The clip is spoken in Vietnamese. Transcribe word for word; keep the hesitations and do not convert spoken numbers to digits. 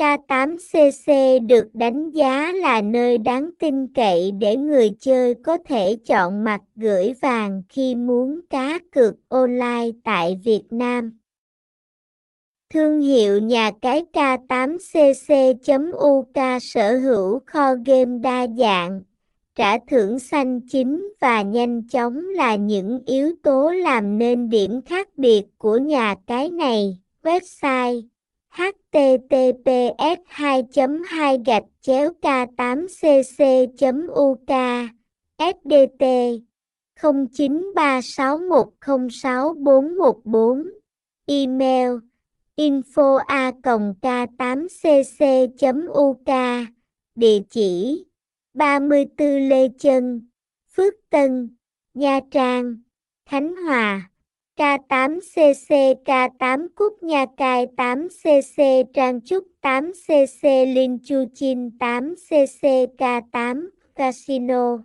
K tám C C được đánh giá là nơi đáng tin cậy để người chơi có thể chọn mặt gửi vàng khi muốn cá cược online tại Việt Nam. Thương hiệu nhà cái K tám C C chấm U K sở hữu kho game đa dạng, trả thưởng xanh chính và nhanh chóng là những yếu tố làm nên điểm khác biệt của nhà cái này. Website h t t p s hai chấm hai gạch chéo k tám c c chấm u k S D T không chín ba sáu một không sáu bốn một bốn Email info a k tám c c chấm u k Địa chỉ ba mươi tư Lê Chân, Phước Tân, Nha Trang, Khánh Hòa. K tám C C K tám Cúc Nha Cai tám C C Trang Trúc tám C C Linh Chu Chin tám C C K tám Casino